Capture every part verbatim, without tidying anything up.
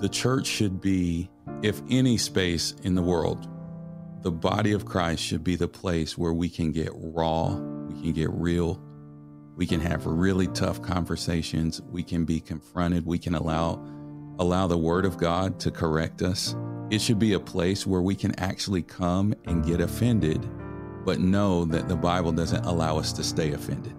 The church should be, if any space in the world, the body of Christ should be the place where we can get raw, we can get real, we can have really tough conversations, we can be confronted, we can allow allow the Word of God to correct us. It should be a place where we can actually come and get offended, but know that the Bible doesn't allow us to stay offended.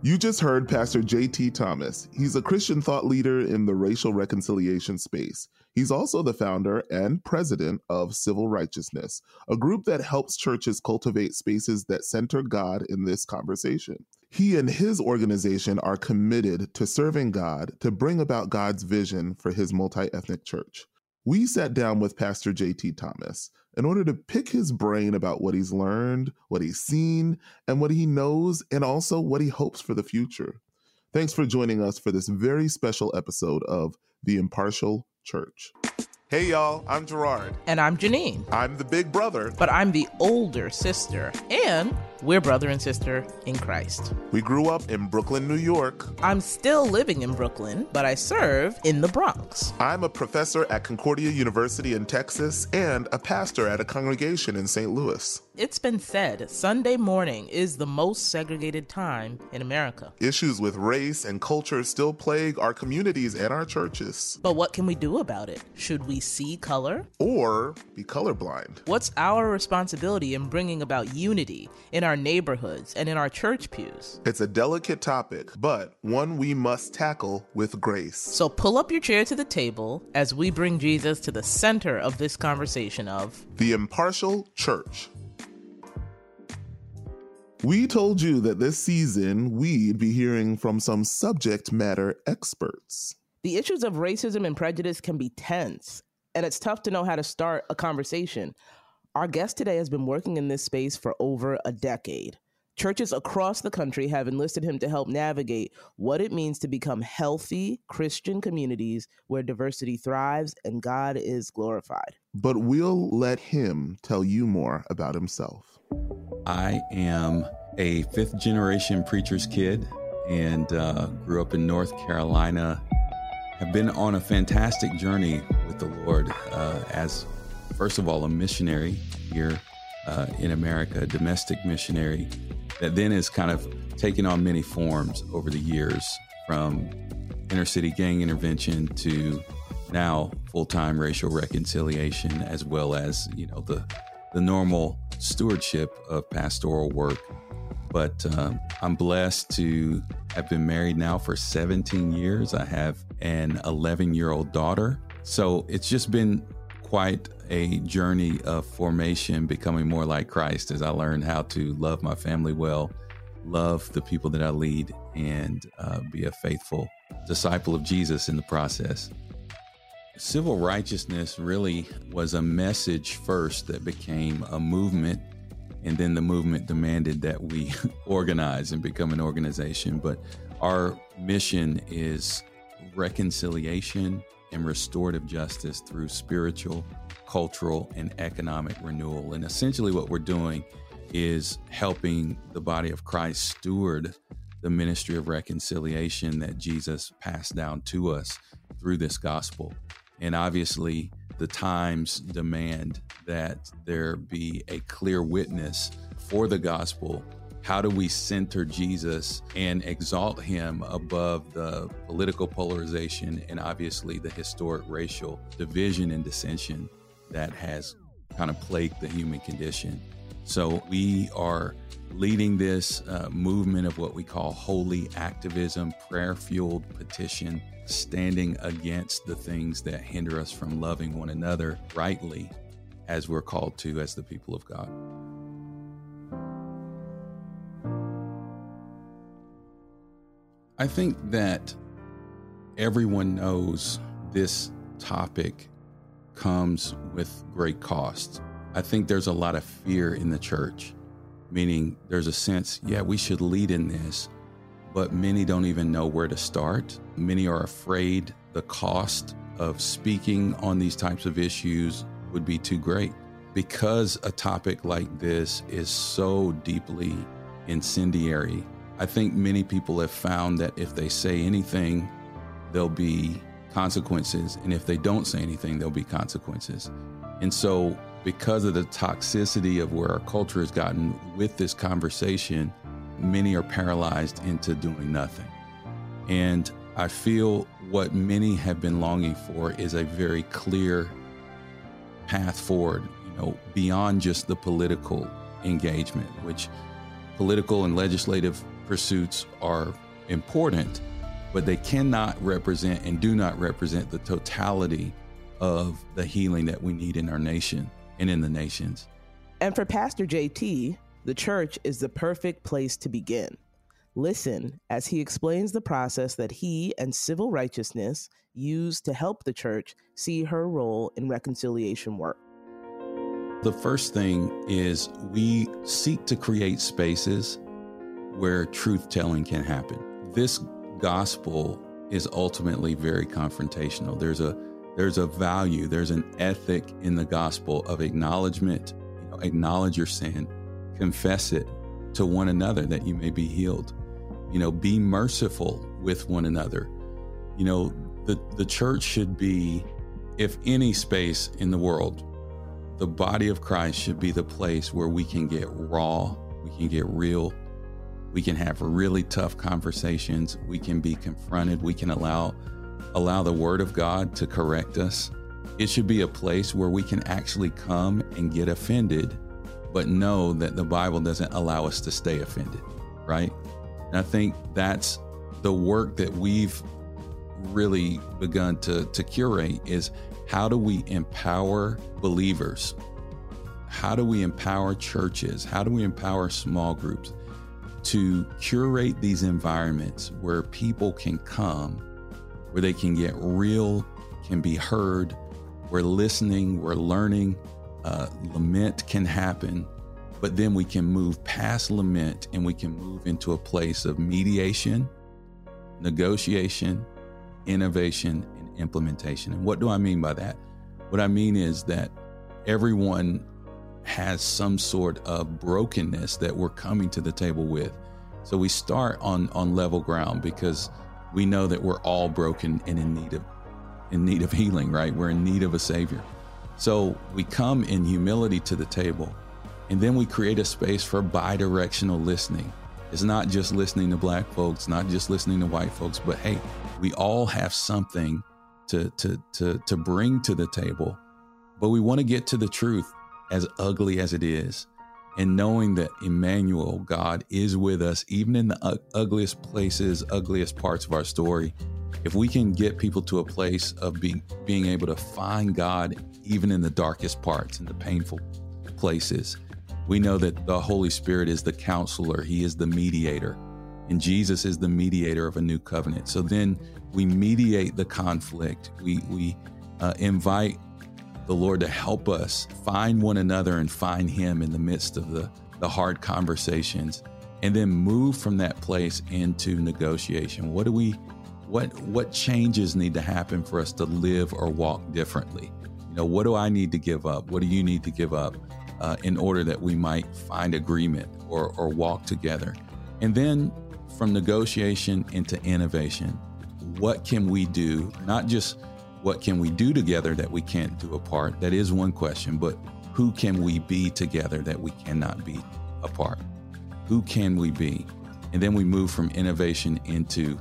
You just heard Pastor J T Thomas. He's a Christian thought leader in the racial reconciliation space. He's also the founder and president of Civil Righteousness, a group that helps churches cultivate spaces that center God in this conversation. He and his organization are committed to serving God to bring about God's vision for his multi-ethnic church. We sat down with Pastor J T Thomas in order to pick his brain about what he's learned, what he's seen, and what he knows, and also what he hopes for the future. Thanks for joining us for this very special episode of The Impartial Church. Hey, y'all, I'm Gerard. And I'm Janine. I'm the big brother. But I'm the older sister. And we're brother and sister in Christ. We grew up in Brooklyn, New York. I'm still living in Brooklyn, but I serve in the Bronx. I'm a professor at Concordia University in Texas and a pastor at a congregation in Saint Louis. It's been said Sunday morning is the most segregated time in America. Issues with race and culture still plague our communities and our churches. But what can we do about it? Should we see color? Or be colorblind? What's our responsibility in bringing about unity in our neighborhoods and in our church pews? It's a delicate topic, but one we must tackle with grace. So pull up your chair to the table as we bring Jesus to the center of this conversation of The Impartial Church. We told you that this season we'd be hearing from some subject matter experts. The issues of racism and prejudice can be tense, and it's tough to know how to start a conversation. Our guest today has been working in this space for over a decade. Churches across the country have enlisted him to help navigate what it means to become healthy Christian communities where diversity thrives and God is glorified. But we'll let him tell you more about himself. I am a fifth generation preacher's kid and uh, grew up in North Carolina. Have been on a fantastic journey with the Lord uh, as, first of all, a missionary here uh, in America, a domestic missionary that then has kind of taken on many forms over the years, from inner city gang intervention to now full-time racial reconciliation, as well as, you know, the the normal stewardship of pastoral work. But um, I'm blessed to have been married now for seventeen years. I have an eleven-year-old daughter. So it's just been quite a journey of formation, becoming more like Christ as I learned how to love my family well, love the people that I lead, and uh, be a faithful disciple of Jesus in the process. Civil Righteousness really was a message first that became a movement, and then the movement demanded that we organize and become an organization. But our mission is reconciliation and restorative justice through spiritual, cultural, and economic renewal. And essentially what we're doing is helping the body of Christ steward the ministry of reconciliation that Jesus passed down to us through this gospel. And obviously, the times demand that there be a clear witness for the gospel. How do we center Jesus and exalt him above the political polarization and obviously the historic racial division and dissension that has kind of plagued the human condition? So we are leading this uh, movement of what we call holy activism, prayer-fueled petition, standing against the things that hinder us from loving one another rightly, as we're called to as the people of God. I think that everyone knows this topic comes with great cost. I think there's a lot of fear in the church, meaning there's a sense, yeah, we should lead in this, but many don't even know where to start. Many are afraid the cost of speaking on these types of issues would be too great. Because a topic like this is so deeply incendiary, I think many people have found that if they say anything, they'll be consequences. And if they don't say anything, there'll be consequences. And so because of the toxicity of where our culture has gotten with this conversation, many are paralyzed into doing nothing. And I feel what many have been longing for is a very clear path forward, you know, beyond just the political engagement, which political and legislative pursuits are important, but they cannot represent and do not represent the totality of the healing that we need in our nation and in the nations. And for Pastor J T, the church is the perfect place to begin. Listen as he explains the process that he and Civil Righteousness use to help the church see her role in reconciliation work. The first thing is we seek to create spaces where truth-telling can happen. This gospel is ultimately very confrontational. There's a there's a value, there's an ethic in the gospel of acknowledgement. You know, acknowledge your sin, confess it to one another that you may be healed. You know, be merciful with one another. You know, the, the church should be, if any space in the world, the body of Christ should be the place where we can get raw, we can get real, we can have really tough conversations, we can be confronted, we can allow allow the Word of God to correct us. It should be a place where we can actually come and get offended, but know that the Bible doesn't allow us to stay offended, right? And I think that's the work that we've really begun to, to curate is how do we empower believers? How do we empower churches? How do we empower small groups to curate these environments where people can come, where they can get real, can be heard, we're listening, we're learning, uh, lament can happen, but then we can move past lament and we can move into a place of mediation, negotiation, innovation, and implementation. And what do I mean by that? What I mean is that everyone has some sort of brokenness that we're coming to the table with. So we start on, on level ground because we know that we're all broken and in need of in need of healing, right? We're in need of a savior. So we come in humility to the table, and then we create a space for bi-directional listening. It's not just listening to black folks, not just listening to white folks, but hey, we all have something to to to to bring to the table, but we want to get to the truth as ugly as it is, and knowing that Emmanuel, God, is with us, even in the u- ugliest places, ugliest parts of our story. If we can get people to a place of being being able to find God, even in the darkest parts, in the painful places, we know that the Holy Spirit is the counselor. He is the mediator, and Jesus is the mediator of a new covenant. So then we mediate the conflict. We, we uh, invite the Lord to help us find one another and find him in the midst of the, the hard conversations, and then move from that place into negotiation. What do we, what, what changes need to happen for us to live or walk differently? You know, what do I need to give up? What do you need to give up uh, in order that we might find agreement or, or walk together? And then from negotiation into innovation, what can we do? Not just what can we do together that we can't do apart? That is one question, but who can we be together that we cannot be apart? Who can we be? And then we move from innovation into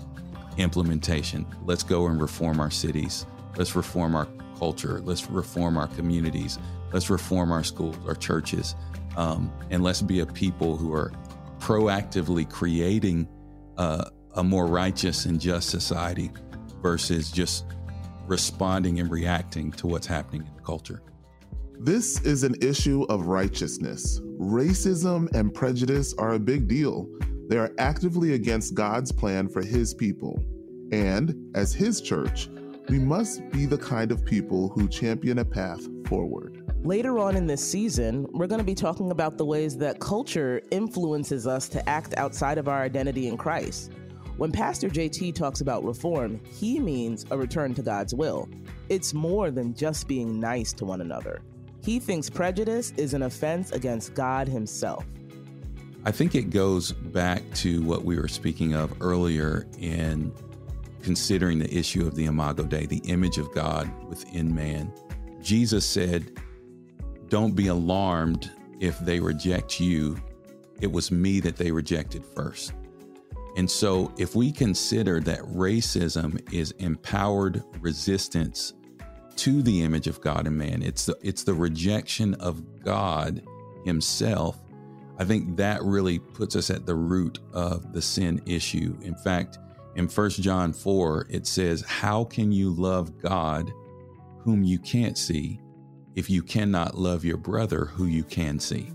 implementation. Let's go and reform our cities. Let's reform our culture. Let's reform our communities. Let's reform our schools, our churches. Um, and let's be a people who are proactively creating uh, a more righteous and just society versus just responding and reacting to what's happening in the culture. This is an issue of righteousness. Racism and prejudice are a big deal. They are actively against God's plan for his people. And as his church, we must be the kind of people who champion a path forward. Later on in this season, we're going to be talking about the ways that culture influences us to act outside of our identity in Christ. When Pastor J T talks about reform, he means a return to God's will. It's more than just being nice to one another. He thinks prejudice is an offense against God himself. I think it goes back to what we were speaking of earlier in considering the issue of the Imago Dei, the image of God within man. Jesus said, don't be alarmed if they reject you. It was me that they rejected first. And so if we consider that racism is empowered resistance to the image of God in man, it's the, it's the rejection of God himself, I think that really puts us at the root of the sin issue. In fact, in First John four, it says, how can you love God whom you can't see if you cannot love your brother who you can see?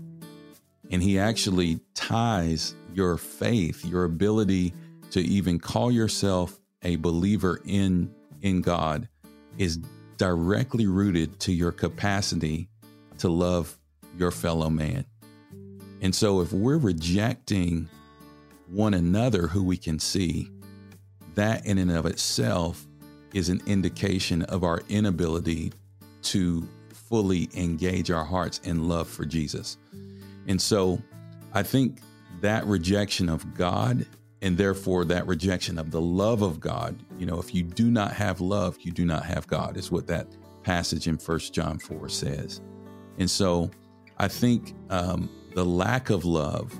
And he actually ties your faith, your ability to even call yourself a believer in, in God, is directly rooted to your capacity to love your fellow man. And so if we're rejecting one another who we can see, that in and of itself is an indication of our inability to fully engage our hearts in love for Jesus. And so I think that rejection of God, and therefore that rejection of the love of God, you know, if you do not have love, you do not have God, is what that passage in First John four says. And so I think um, the lack of love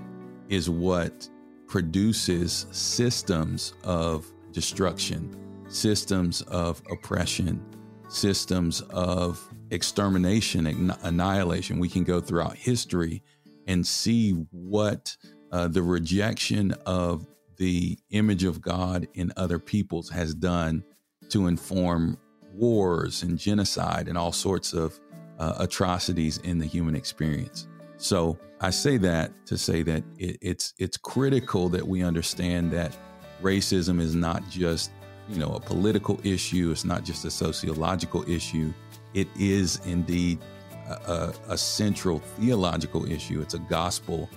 is what produces systems of destruction, systems of oppression, systems of extermination, annihilation. We can go throughout history and see what uh, the rejection of the image of God in other peoples has done to inform wars and genocide and all sorts of uh, atrocities in the human experience. So I say that to say that it, it's it's critical that we understand that racism is not just, you know, a political issue. It's not just a sociological issue. It is indeed A, a central theological issue. It's a gospel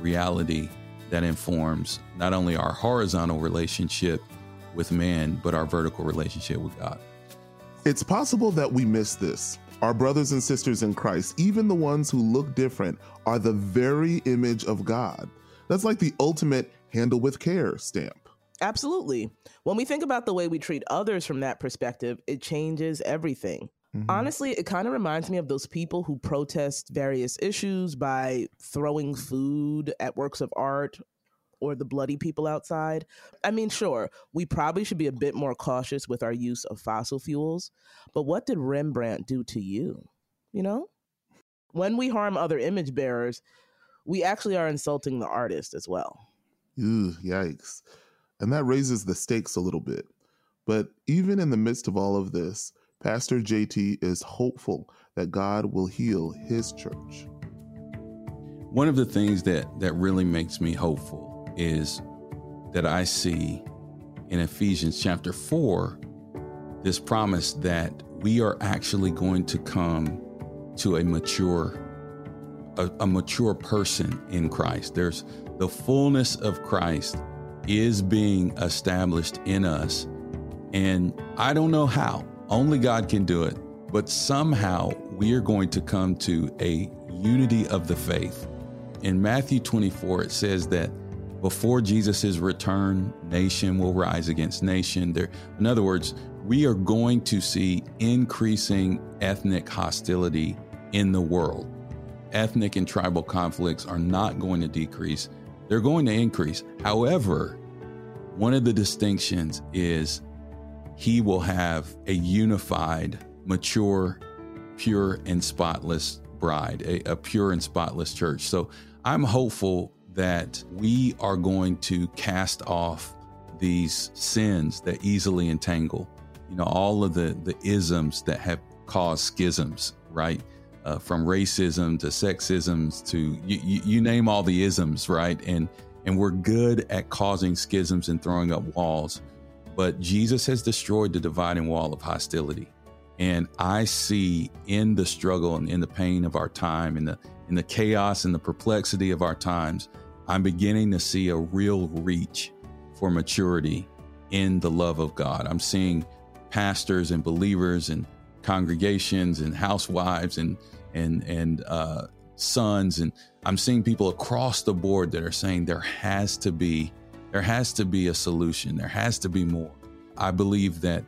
reality that informs not only our horizontal relationship with man, but our vertical relationship with God. It's possible that we miss this. Our brothers and sisters in Christ, even the ones who look different, are the very image of God. That's like the ultimate handle with care stamp. Absolutely. When we think about the way we treat others from that perspective, it changes everything. Mm-hmm. Honestly, it kind of reminds me of those people who protest various issues by throwing food at works of art or the bloody people outside. I mean, sure, we probably should be a bit more cautious with our use of fossil fuels, but what did Rembrandt do to you? You know, when we harm other image bearers, we actually are insulting the artist as well. Ooh, yikes. And that raises the stakes a little bit. But even in the midst of all of this, Pastor J T is hopeful that God will heal his church. One of the things that, that really makes me hopeful is that I see in Ephesians chapter four, this promise that we are actually going to come to a mature, a, a mature person in Christ. There's the fullness of Christ is being established in us. And I don't know how. Only God can do it, but somehow we are going to come to a unity of the faith. In Matthew twenty-four, it says that before Jesus' return, nation will rise against nation. There, in other words, we are going to see increasing ethnic hostility in the world. Ethnic and tribal conflicts are not going to decrease. They're going to increase. However, one of the distinctions is He will have a unified, mature, pure, and spotless bride, a, a pure and spotless church. So I'm hopeful that we are going to cast off these sins that easily entangle, you know, all of the, the isms that have caused schisms, right? Uh, from racism to sexisms to you, you, you name all the isms, right? And, and we're good at causing schisms and throwing up walls. But Jesus has destroyed the dividing wall of hostility. And I see in the struggle and in the pain of our time, in the in the chaos and the perplexity of our times, I'm beginning to see a real reach for maturity in the love of God. I'm seeing pastors and believers and congregations and housewives and and and uh, sons. And I'm seeing people across the board that are saying there has to be There has to be a solution. There has to be more. I believe that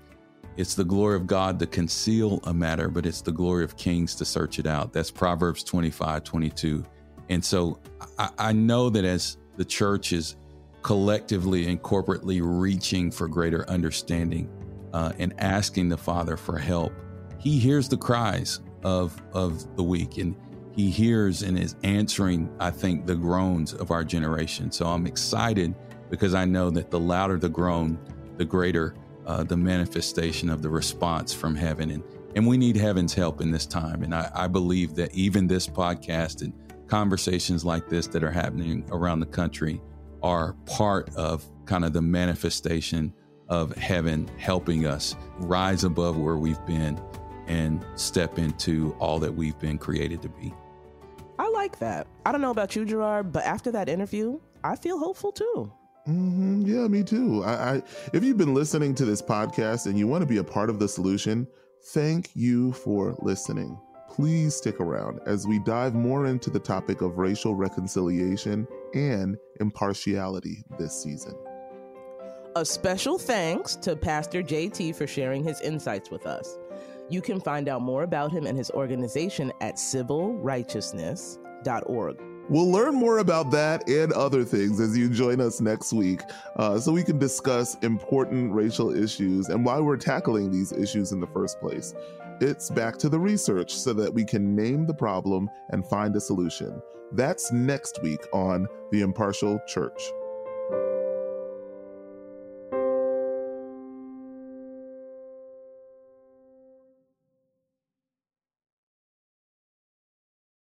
it's the glory of God to conceal a matter, but it's the glory of kings to search it out. That's Proverbs twenty-five, twenty-two. And so I, I know that as the church is collectively and corporately reaching for greater understanding uh, and asking the Father for help, he hears the cries of, of the weak, and he hears and is answering, I think, the groans of our generation. So I'm excited because I know that the louder the groan, the greater Uh, the manifestation of the response from heaven. And, and we need heaven's help in this time. And I, I believe that even this podcast and conversations like this that are happening around the country are part of kind of the manifestation of heaven helping us rise above where we've been and step into all that we've been created to be. I like that. I don't know about you, Gerard, but after that interview, I feel hopeful too. Mm-hmm. Yeah, me too. I, I, if you've been listening to this podcast and you want to be a part of the solution, thank you for listening. Please stick around as we dive more into the topic of racial reconciliation and impartiality this season. A special thanks to Pastor J T for sharing his insights with us. You can find out more about him and his organization at civil righteousness dot org. We'll learn more about that and other things as you join us next week uh, so we can discuss important racial issues and why we're tackling these issues in the first place. It's back to the research so that we can name the problem and find a solution. That's next week on The Impartial Church.